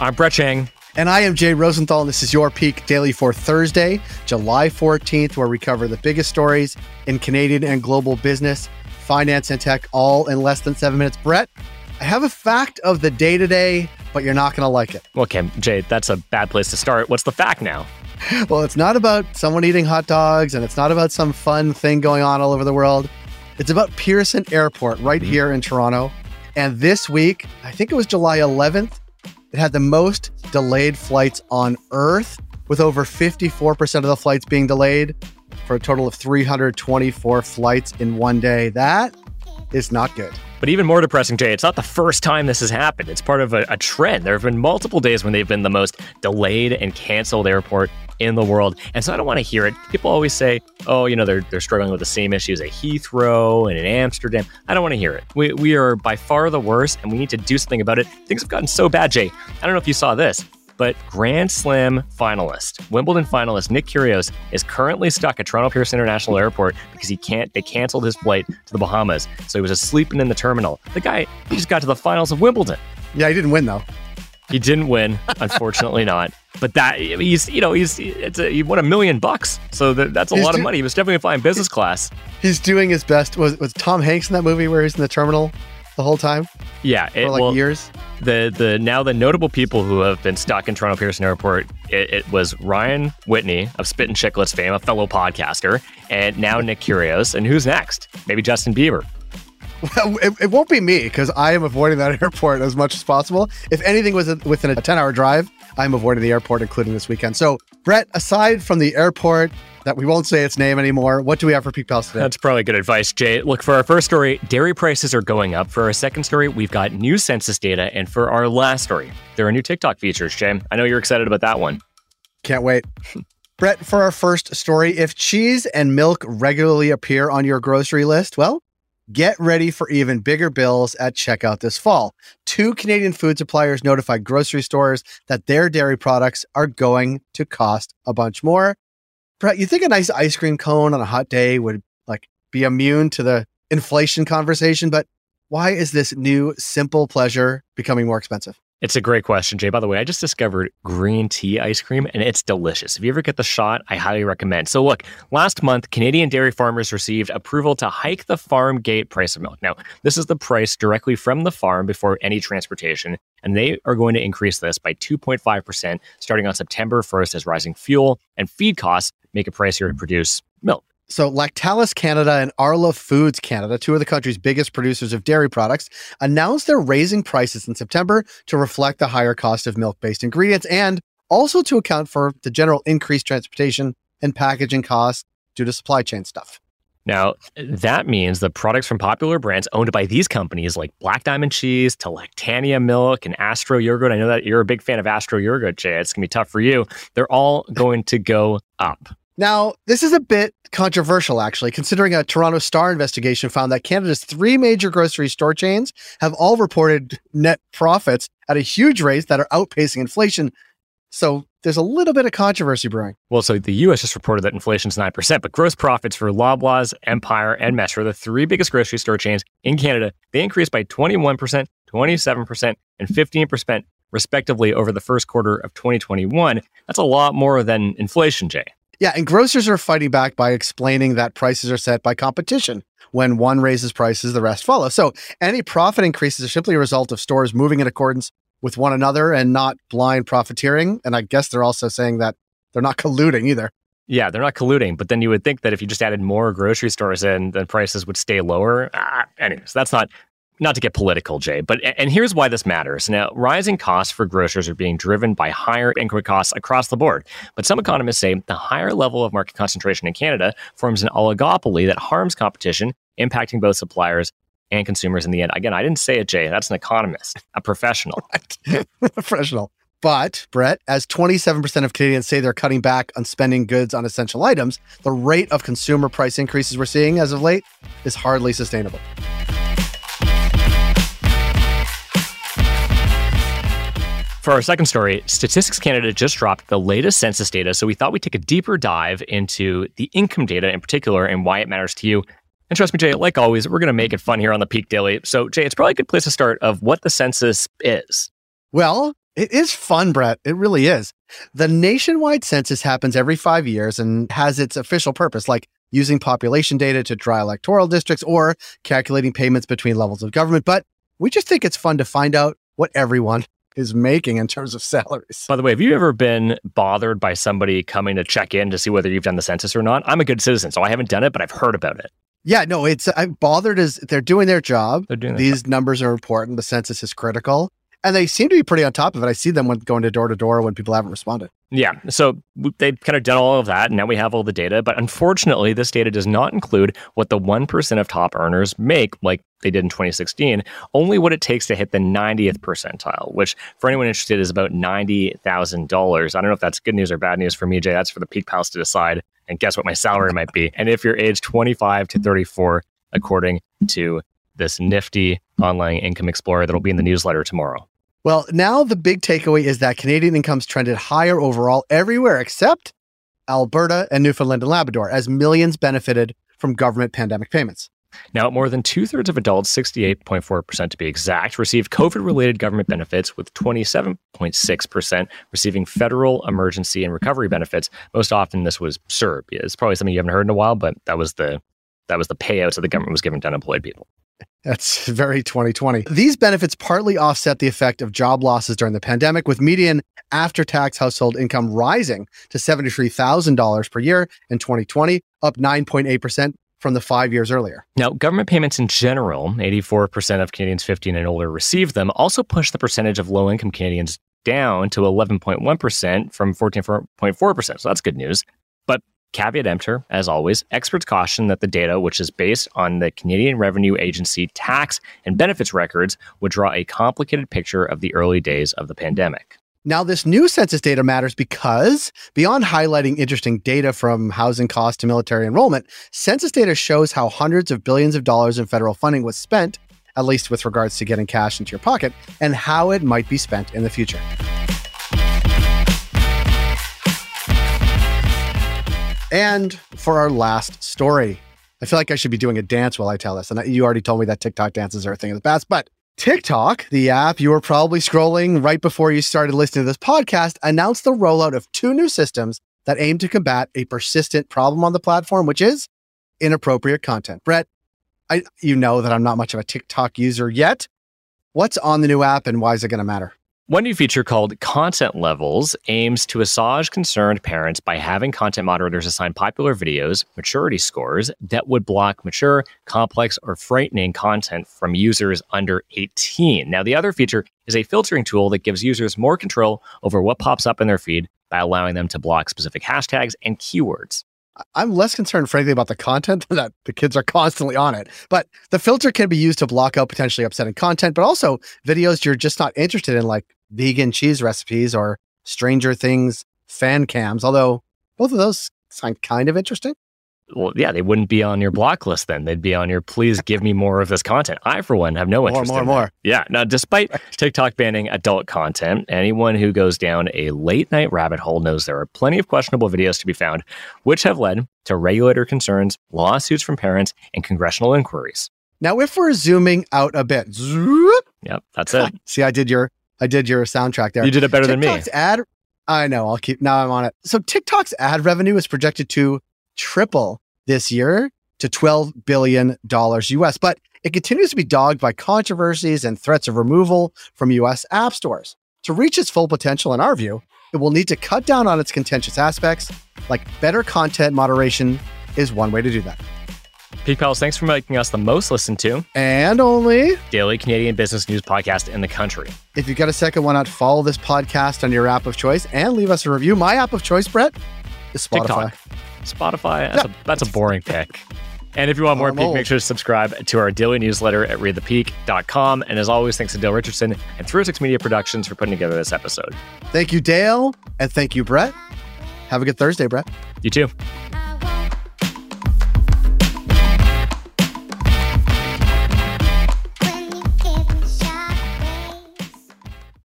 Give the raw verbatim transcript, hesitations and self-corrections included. I'm Brett Chang. And I am Jay Rosenthal, and this is your Peak Daily for Thursday, July fourteenth, where we cover the biggest stories in Canadian and global business, finance, and tech, all in less than seven minutes. Brett, I have a fact of the day today, but you're not going to like it. Okay, Jay, that's a bad place to start. What's the fact now? Well, it's not about someone eating hot dogs, and it's not about some fun thing going on all over the world. It's about Pearson Airport right mm-hmm. here in Toronto. And this week, I think it was July eleventh, it had the most delayed flights on Earth, with over fifty-four percent of the flights being delayed for a total of three hundred twenty-four flights in one day. That is not good. But even more depressing, Jay, it's not the first time this has happened. It's part of a, a trend. There have been multiple days when they've been the most delayed and canceled airport in the world. And so I don't want to hear it. People always say, oh, you know, they're they're struggling with the same issues at Heathrow and in Amsterdam. I don't want to hear it. We we are by far the worst, and we need to do something about it. Things have gotten so bad, Jay. I don't know if you saw this, but Grand Slam finalist, Wimbledon finalist Nick Kyrgios is currently stuck at Toronto Pearson International Airport because he can't, they canceled his flight to the Bahamas. So he was just sleeping in the terminal. The guy, he just got to the finals of Wimbledon. Yeah, he didn't win though. He didn't win, unfortunately not. But that, he's, you know, he's, it's a, he won a million bucks. So that, that's a he's lot do- of money. He was definitely flying business he's, class. He's doing his best. Was, was Tom Hanks in that movie where he's in the terminal the whole time? Yeah. It, for like well, years? The the now the notable people who have been stuck in Toronto Pearson Airport, it, it was Ryan Whitney of Spit and Chicklets fame, a fellow podcaster, and now Nick Kyrgios. And who's next? Maybe Justin Bieber. Well, it, it won't be me because I am avoiding that airport as much as possible. If anything was within a ten-hour drive, I'm avoiding the airport, including this weekend. So, Brett, aside from the airport that we won't say its name anymore, what do we have for Peak Pals today? That's probably good advice, Jay. Look, for our first story, dairy prices are going up. For our second story, we've got new census data. And for our last story, there are new TikTok features, Jay. I know you're excited about that one. Can't wait. Brett, for our first story, if cheese and milk regularly appear on your grocery list, well, get ready for even bigger bills at checkout this fall. Two Canadian food suppliers notified grocery stores that their dairy products are going to cost a bunch more. Brett, you think a nice ice cream cone on a hot day would like be immune to the inflation conversation, but why is this new simple pleasure becoming more expensive? It's a great question, Jay. By the way, I just discovered green tea ice cream, and it's delicious. If you ever get the shot, I highly recommend. So look, last month, Canadian dairy farmers received approval to hike the farm gate price of milk. Now, this is the price directly from the farm before any transportation, and they are going to increase this by two point five percent starting on September first as rising fuel and feed costs make it pricier to produce milk. So Lactalis Canada and Arla Foods Canada, two of the country's biggest producers of dairy products, announced they're raising prices in September to reflect the higher cost of milk-based ingredients and also to account for the general increased transportation and packaging costs due to supply chain stuff. Now, that means the products from popular brands owned by these companies like Black Diamond Cheese to Lactantia Milk and Astro Yogurt. I know that you're a big fan of Astro Yogurt, Jay. It's going to be tough for you. They're all going to go up. Now, this is a bit controversial, actually, considering a Toronto Star investigation found that Canada's three major grocery store chains have all reported net profits at a huge rate that are outpacing inflation. So there's a little bit of controversy brewing. Well, so the U S just reported that inflation's nine percent, but gross profits for Loblaws, Empire, and Metro, the three biggest grocery store chains in Canada, they increased by twenty-one percent, twenty-seven percent, and fifteen percent, respectively, over the first quarter of twenty twenty-one. That's a lot more than inflation, Jay. Yeah, and grocers are fighting back by explaining that prices are set by competition. When one raises prices, the rest follow. So any profit increases are simply a result of stores moving in accordance with one another and not blind profiteering. And I guess they're also saying that they're not colluding either. Yeah, they're not colluding. But then you would think that if you just added more grocery stores in, then prices would stay lower. Ah, anyways, that's not... Not to get political, Jay, but and here's why this matters. Now, rising costs for grocers are being driven by higher input costs across the board. But some economists say the higher level of market concentration in Canada forms an oligopoly that harms competition, impacting both suppliers and consumers in the end. Again, I didn't say it, Jay. That's an economist, a professional. Professional. But, Brett, as twenty-seven percent of Canadians say they're cutting back on spending goods on essential items, the rate of consumer price increases we're seeing as of late is hardly sustainable. For our second story, Statistics Canada just dropped the latest census data, so we thought we'd take a deeper dive into the income data in particular and why it matters to you. And trust me, Jay, like always, we're going to make it fun here on the Peak Daily. So, Jay, it's probably a good place to start of what the census is. Well, It is fun, Brett. It really is. The nationwide census happens every five years and has its official purpose, like using population data to draw electoral districts or calculating payments between levels of government. But we just think it's fun to find out what everyone is making in terms of salaries. By the way, have you ever been bothered by somebody coming to check in to see whether you've done the census or not? I'm a good citizen, so I haven't done it, but I've heard about it. Yeah, no, it's I'm bothered as they're doing their job. They're doing their These job. Numbers are important. The census is critical. And they seem to be pretty on top of it. I see them when going to door to door when people haven't responded. Yeah. So they've kind of done all of that. And now we have all the data. But unfortunately, this data does not include what the one percent of top earners make, like they did in twenty sixteen, only what it takes to hit the ninetieth percentile, which for anyone interested is about ninety thousand dollars. I don't know if that's good news or bad news for me, Jay. That's for the Peak Pals to decide. And guess what my salary might be. And if you're age twenty-five to thirty-four, according to this nifty online income explorer that'll be in the newsletter tomorrow. Well, now the big takeaway is that Canadian incomes trended higher overall everywhere except Alberta and Newfoundland and Labrador, as millions benefited from government pandemic payments. Now, more than two-thirds of adults, sixty-eight point four percent to be exact, received COVID-related government benefits, with twenty-seven point six percent receiving federal emergency and recovery benefits. Most often, this was CERB. It's probably something you haven't heard in a while, but that was the that was the payouts that the government was giving to unemployed people. That's very twenty twenty. These benefits partly offset the effect of job losses during the pandemic, with median after-tax household income rising to seventy-three thousand dollars per year in twenty twenty, up nine point eight percent from the five years earlier. Now, government payments in general, eighty-four percent of Canadians fifteen and older received them, also pushed the percentage of low-income Canadians down to eleven point one percent from fourteen point four percent. So that's good news. But caveat emptor, as always, experts caution that the data, which is based on the Canadian Revenue Agency tax and benefits records, would draw a complicated picture of the early days of the pandemic. Now, this new census data matters because, beyond highlighting interesting data from housing costs to military enrollment, census data shows how hundreds of billions of dollars in federal funding was spent, at least with regards to getting cash into your pocket, and how it might be spent in the future. And for our last story, I feel like I should be doing a dance while I tell this. And you already told me that TikTok dances are a thing of the past. But TikTok, the app you were probably scrolling right before you started listening to this podcast, announced the rollout of two new systems that aim to combat a persistent problem on the platform, which is inappropriate content. Brett, I, you know that I'm not much of a TikTok user yet. What's on the new app and why is it going to matter? One new feature called Content Levels aims to assuage concerned parents by having content moderators assign popular videos maturity scores that would block mature, complex, or frightening content from users under eighteen. Now, the other feature is a filtering tool that gives users more control over what pops up in their feed by allowing them to block specific hashtags and keywords. I'm less concerned, frankly, about the content that the kids are constantly on it. But the filter can be used to block out potentially upsetting content, but also videos you're just not interested in, like vegan cheese recipes or Stranger Things fan cams. Although both of those sound kind of interesting. Well, yeah, they wouldn't be on your block list then. They'd be on your, please give me more of this content. I, for one, have no interest in that. More, more, more. Yeah. Now, despite TikTok banning adult content, anyone who goes down a late-night rabbit hole knows there are plenty of questionable videos to be found, which have led to regulator concerns, lawsuits from parents, and congressional inquiries. Now, if we're zooming out a bit. Zoop, yep, that's it. See, I did your I did your soundtrack there. You did it better TikTok's than me. Ad, I know. I'll keep... Now I'm on it. So TikTok's ad revenue is projected to triple this year to twelve billion dollars U S, but it continues to be dogged by controversies and threats of removal from U S app stores. To reach its full potential, in our view, it will need to cut down on its contentious aspects, like better content moderation is one way to do that. Peak Pals, thanks for making us the most listened to and only daily Canadian business news podcast in the country. If you've got a second, why not follow this podcast on your app of choice and leave us a review? My app of choice, Brett, is Spotify. TikTok. Spotify, that's, yeah. a, that's a boring pick. And if you want more I'm Peak, old. Make sure to subscribe to our daily newsletter at read the peak dot com. And as always, thanks to Dale Richardson and three oh six Media Productions for putting together this episode. Thank you, Dale. And thank you, Brett. Have a good Thursday, Brett. You too.